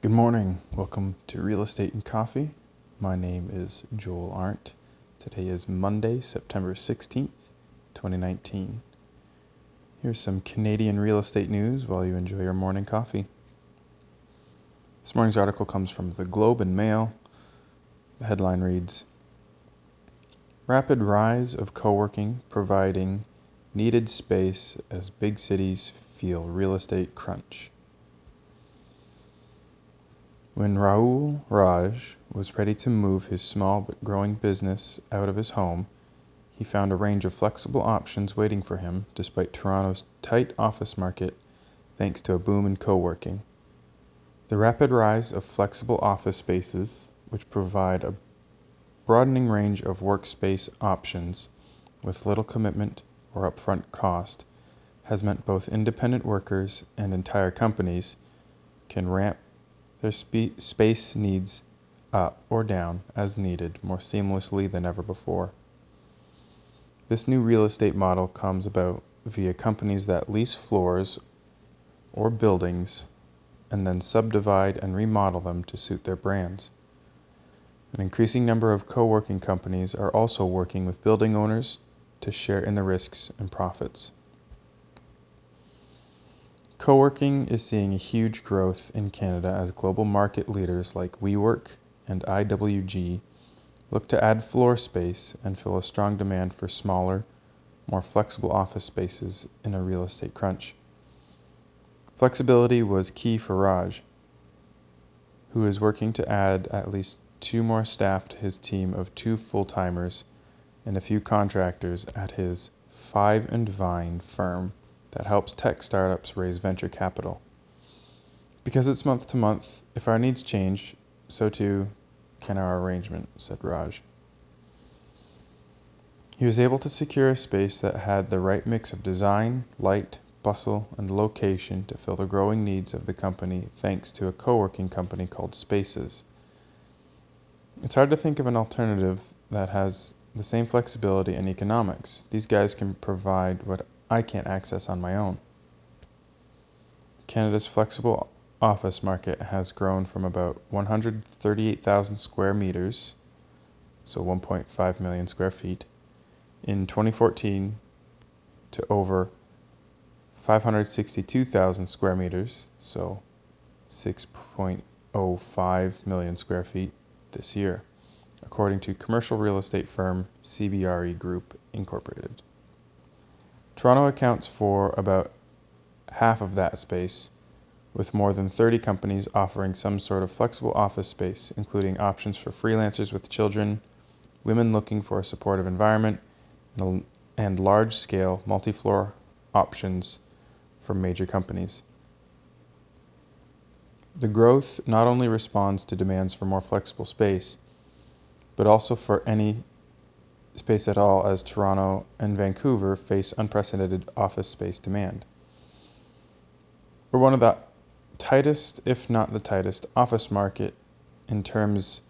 Good morning. Welcome to Real Estate and Coffee. My name is Joel Arndt. Today is Monday, September 16th, 2019. Here's some Canadian real estate news while you enjoy your morning coffee. This morning's article comes from the Globe and Mail. The headline reads, "Rapid rise of co-working providing needed space as big cities feel real estate crunch." When Raoul Raj was ready to move his small but growing business out of his home, he found a range of flexible options waiting for him despite Toronto's tight office market thanks to a boom in co-working. The rapid rise of flexible office spaces, which provide a broadening range of workspace options with little commitment or upfront cost, has meant both independent workers and entire companies can ramp their space needs up or down as needed more seamlessly than ever before. This new real estate model comes about via companies that lease floors or buildings and then subdivide and remodel them to suit their brands. An increasing number of co-working companies are also working with building owners to share in the risks and profits. Co-working is seeing a huge growth in Canada as global market leaders like WeWork and IWG look to add floor space and fill a strong demand for smaller, more flexible office spaces in a real estate crunch. Flexibility was key for Raj, who is working to add at least 2 more staff to his team of 2 full-timers and a few contractors at his Five and Vine firm that helps tech startups raise venture capital. "Because it's month to month, if our needs change, so too can our arrangement," said Raj. He was able to secure a space that had the right mix of design, light, bustle, and location to fill the growing needs of the company thanks to a co-working company called Spaces. "It's hard to think of an alternative that has the same flexibility and economics. These guys can provide what I can't access on my own." Canada's flexible office market has grown from about 138,000 square meters, so 1.5 million square feet, in 2014 to over 562,000 square meters, so 6.05 million square feet this year, according to commercial real estate firm CBRE Group Incorporated. Toronto accounts for about half of that space, with more than 30 companies offering some sort of flexible office space, including options for freelancers with children, women looking for a supportive environment, and large-scale multi-floor options from major companies. The growth not only responds to demands for more flexible space, but also for any space at all, as Toronto and Vancouver face unprecedented office space demand. "We're one of the tightest, if not the tightest, office market in terms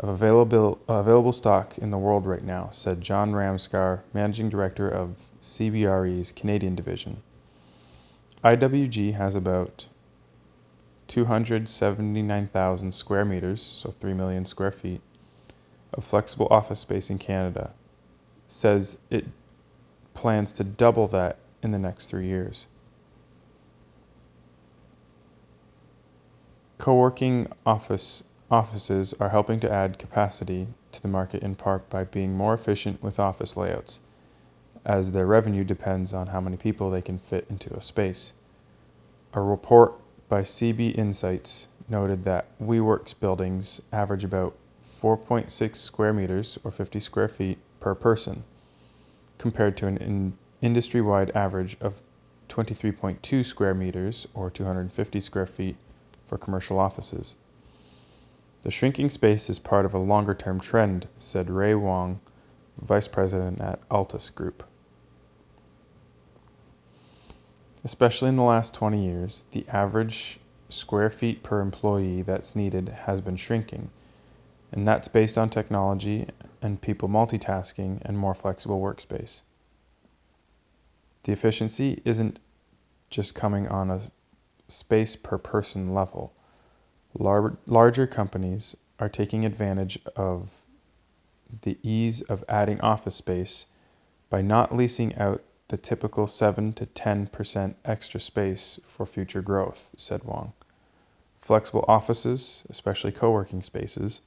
of available stock in the world right now," said John Ramskar, Managing Director of CBRE's Canadian division. IWG has about 279,000 square meters, so 3 million square feet, of flexible office space in Canada, says it plans to double that in the next 3 years. Co-working offices are helping to add capacity to the market in part by being more efficient with office layouts, as their revenue depends on how many people they can fit into a space. A report by CB Insights noted that WeWork's buildings average about 4.6 square meters or 50 square feet per person, compared to an industry-wide average of 23.2 square meters or 250 square feet for commercial offices. "The shrinking space is part of a longer-term trend," said Ray Wong, Vice President at Altus Group. "Especially in the last 20 years, the average square feet per employee that's needed has been shrinking, and that's based on technology and people multitasking and more flexible workspace. The efficiency isn't just coming on a space per person level, Larger companies are taking advantage of the ease of adding office space by not leasing out the typical 7 to 10% extra space for future growth, said Wong. Flexible offices, especially co-working spaces,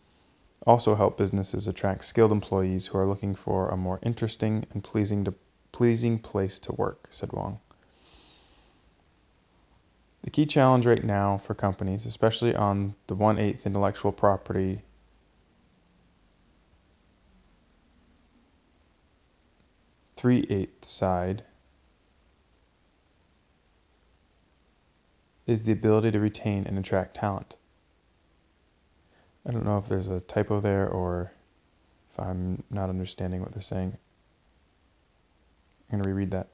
also help businesses attract skilled employees who are looking for a more interesting and pleasing place to work, said Wong. The key challenge right now for companies, especially on the 1/8 intellectual property three-eighths side, is the ability to retain and attract talent. I don't know if there's a typo there or if I'm not understanding what they're saying. I'm going to reread that.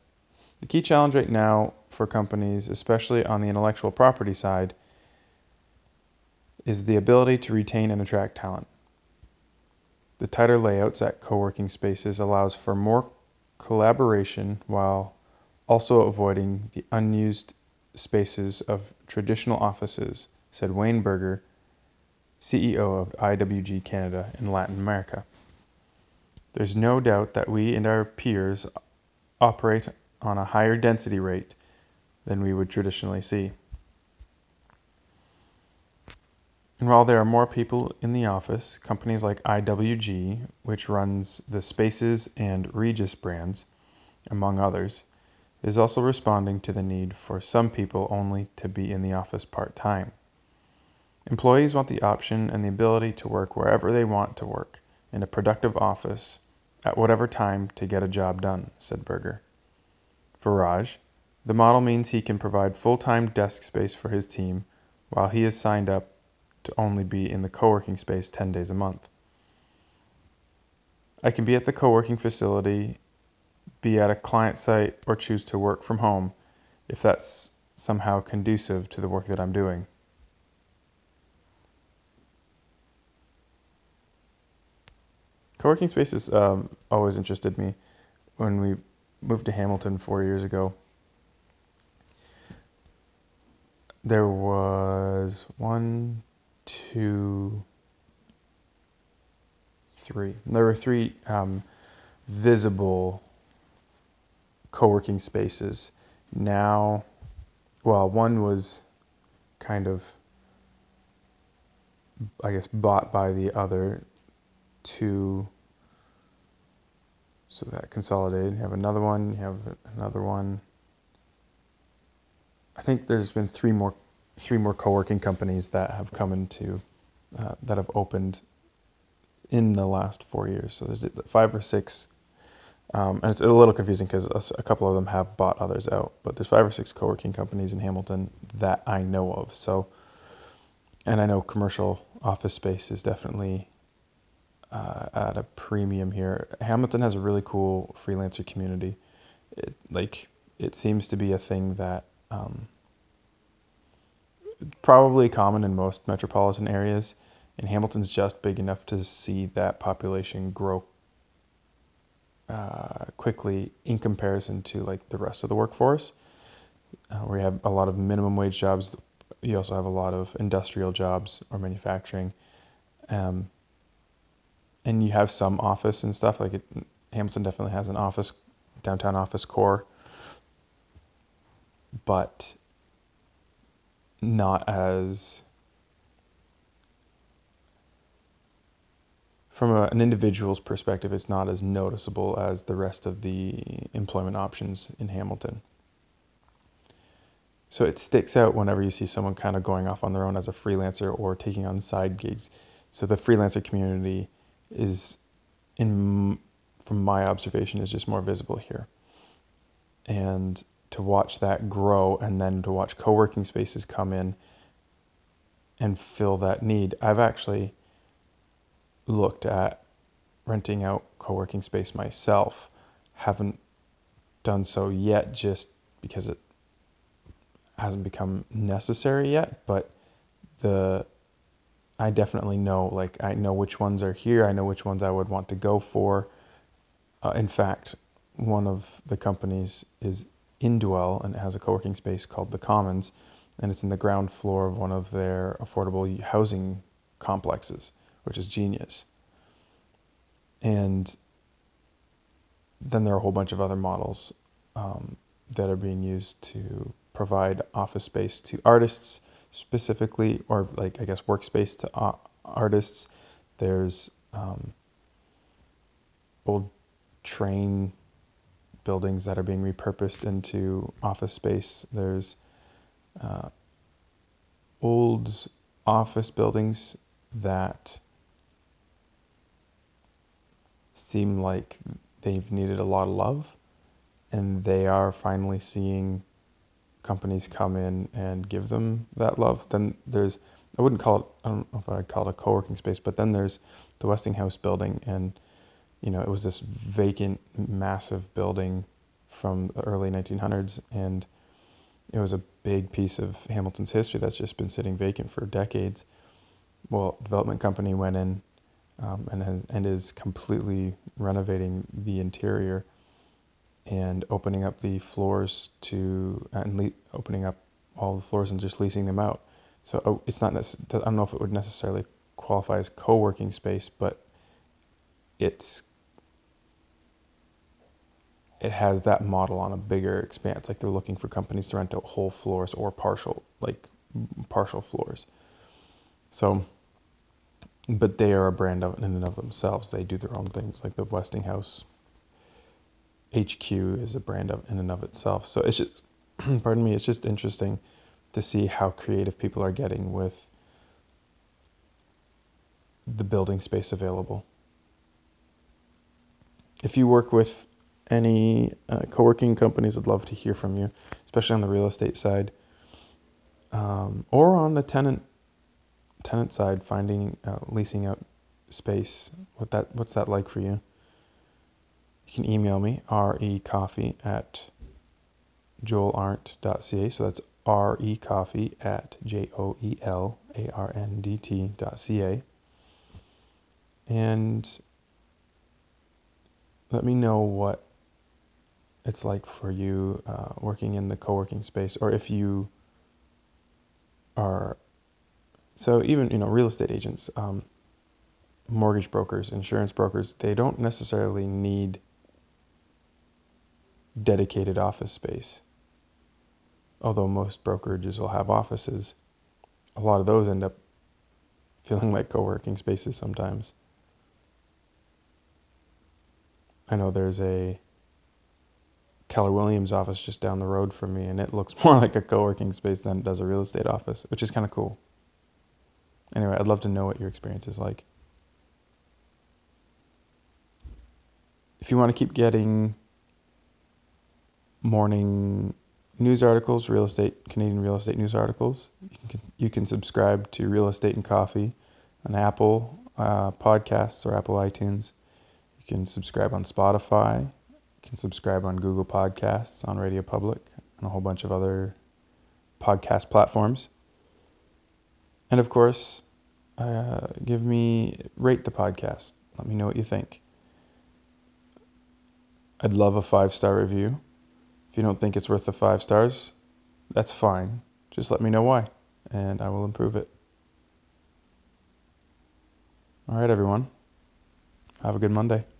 The key challenge right now for companies, especially on the intellectual property side, is the ability to retain and attract talent. The tighter layouts at co-working spaces allows for more collaboration while also avoiding the unused spaces of traditional offices, said Wayne Berger, CEO of IWG Canada and Latin America. There's no doubt that we and our peers operate on a higher density rate than we would traditionally see. And while there are more people in the office, companies like IWG, which runs the Spaces and Regus brands, among others, is also responding to the need for some people only to be in the office part-time. Employees want the option and the ability to work wherever they want to work, in a productive office, at whatever time to get a job done, said Berger. For Raj, the model means he can provide full-time desk space for his team while he is signed up to only be in the co-working space 10 days a month. I can be at the co-working facility, be at a client site, or choose to work from home if that's somehow conducive to the work that I'm doing. Co-working spaces always interested me when we moved to Hamilton 4 years ago. There was 1, 2, 3. There were three visible co-working spaces. Now, well, one was kind of, I guess, bought by the other two, so that consolidated. You have another one, you have another one. I think there's been three more co-working companies that have come into, that have opened in the last 4 years. So there's 5 or 6, and it's a little confusing because a couple of them have bought others out, but there's 5 or 6 co-working companies in Hamilton that I know of. So, and I know commercial office space is definitely at a premium here. Hamilton has a really cool freelancer community. It seems to be a thing that, probably common in most metropolitan areas, and Hamilton's just big enough to see that population grow quickly in comparison to like the rest of the workforce. We have a lot of minimum wage jobs. You also have a lot of industrial jobs or manufacturing, and you have some office and stuff. Hamilton definitely has an office, downtown office core, but not as, from an individual's perspective, it's not as noticeable as the rest of the employment options in Hamilton. So it sticks out whenever you see someone kind of going off on their own as a freelancer or taking on side gigs. So the freelancer community is, from my observation, is just more visible here. And to watch that grow, and then to watch co-working spaces come in and fill that need. I've actually looked at renting out co-working space myself. Haven't done so yet just because it hasn't become necessary yet, but I definitely know, I know which ones are here. I know which ones I would want to go for. In fact, one of the companies is Indwell, and it has a co-working space called The Commons, and it's in the ground floor of one of their affordable housing complexes, which is genius. And then there are a whole bunch of other models that are being used to provide office space to artists specifically, or like, I guess, workspace to artists. There's old train buildings that are being repurposed into office space. There's old office buildings that seem like they've needed a lot of love, and they are finally seeing companies come in and give them that love. Then there's, I wouldn't call it, I don't know if I'd call it a co-working space, but then there's the Westinghouse building, and you know, it was this vacant, massive building from the early 1900s, and it was a big piece of Hamilton's history that's just been sitting vacant for decades. Well, a development company went in and is completely renovating the interior and opening up the floors to, and opening up all the floors and just leasing them out. So it's not, I don't know if it would necessarily qualify as co-working space, but it has that model on a bigger expanse. Like, they're looking for companies to rent out whole floors or partial floors. So, but they are a brand in and of themselves. They do their own things. Like the Westinghouse HQ is a brand in and of itself. So it's just, pardon me, it's just interesting to see how creative people are getting with the building space available. If you work with any co-working companies, I'd love to hear from you, especially on the real estate side, or on the tenant side, finding leasing out space. What's that like for you? You can email me, recoffee@joelarndt.ca. So that's recoffee@joelarndt.ca. And let me know what it's like for you working in the co-working space, or if you are, so even, you know, real estate agents, mortgage brokers, insurance brokers, they don't necessarily need dedicated office space. Although most brokerages will have offices, a lot of those end up feeling like co-working spaces sometimes. I know there's a Keller Williams office just down the road from me, and it looks more like a co-working space than it does a real estate office, which is kind of cool. Anyway, I'd love to know what your experience is like. If you want to keep getting morning news articles, real estate, Canadian real estate news articles, you can subscribe to Real Estate and Coffee on Apple Podcasts or Apple iTunes. You can subscribe on Spotify, you can subscribe on Google Podcasts, on Radio Public, and a whole bunch of other podcast platforms. And of course, rate the podcast. Let me know what you think. I'd love a 5-star review. If you don't think it's worth the 5 stars, that's fine. Just let me know why, and I will improve it. All right, everyone. Have a good Monday.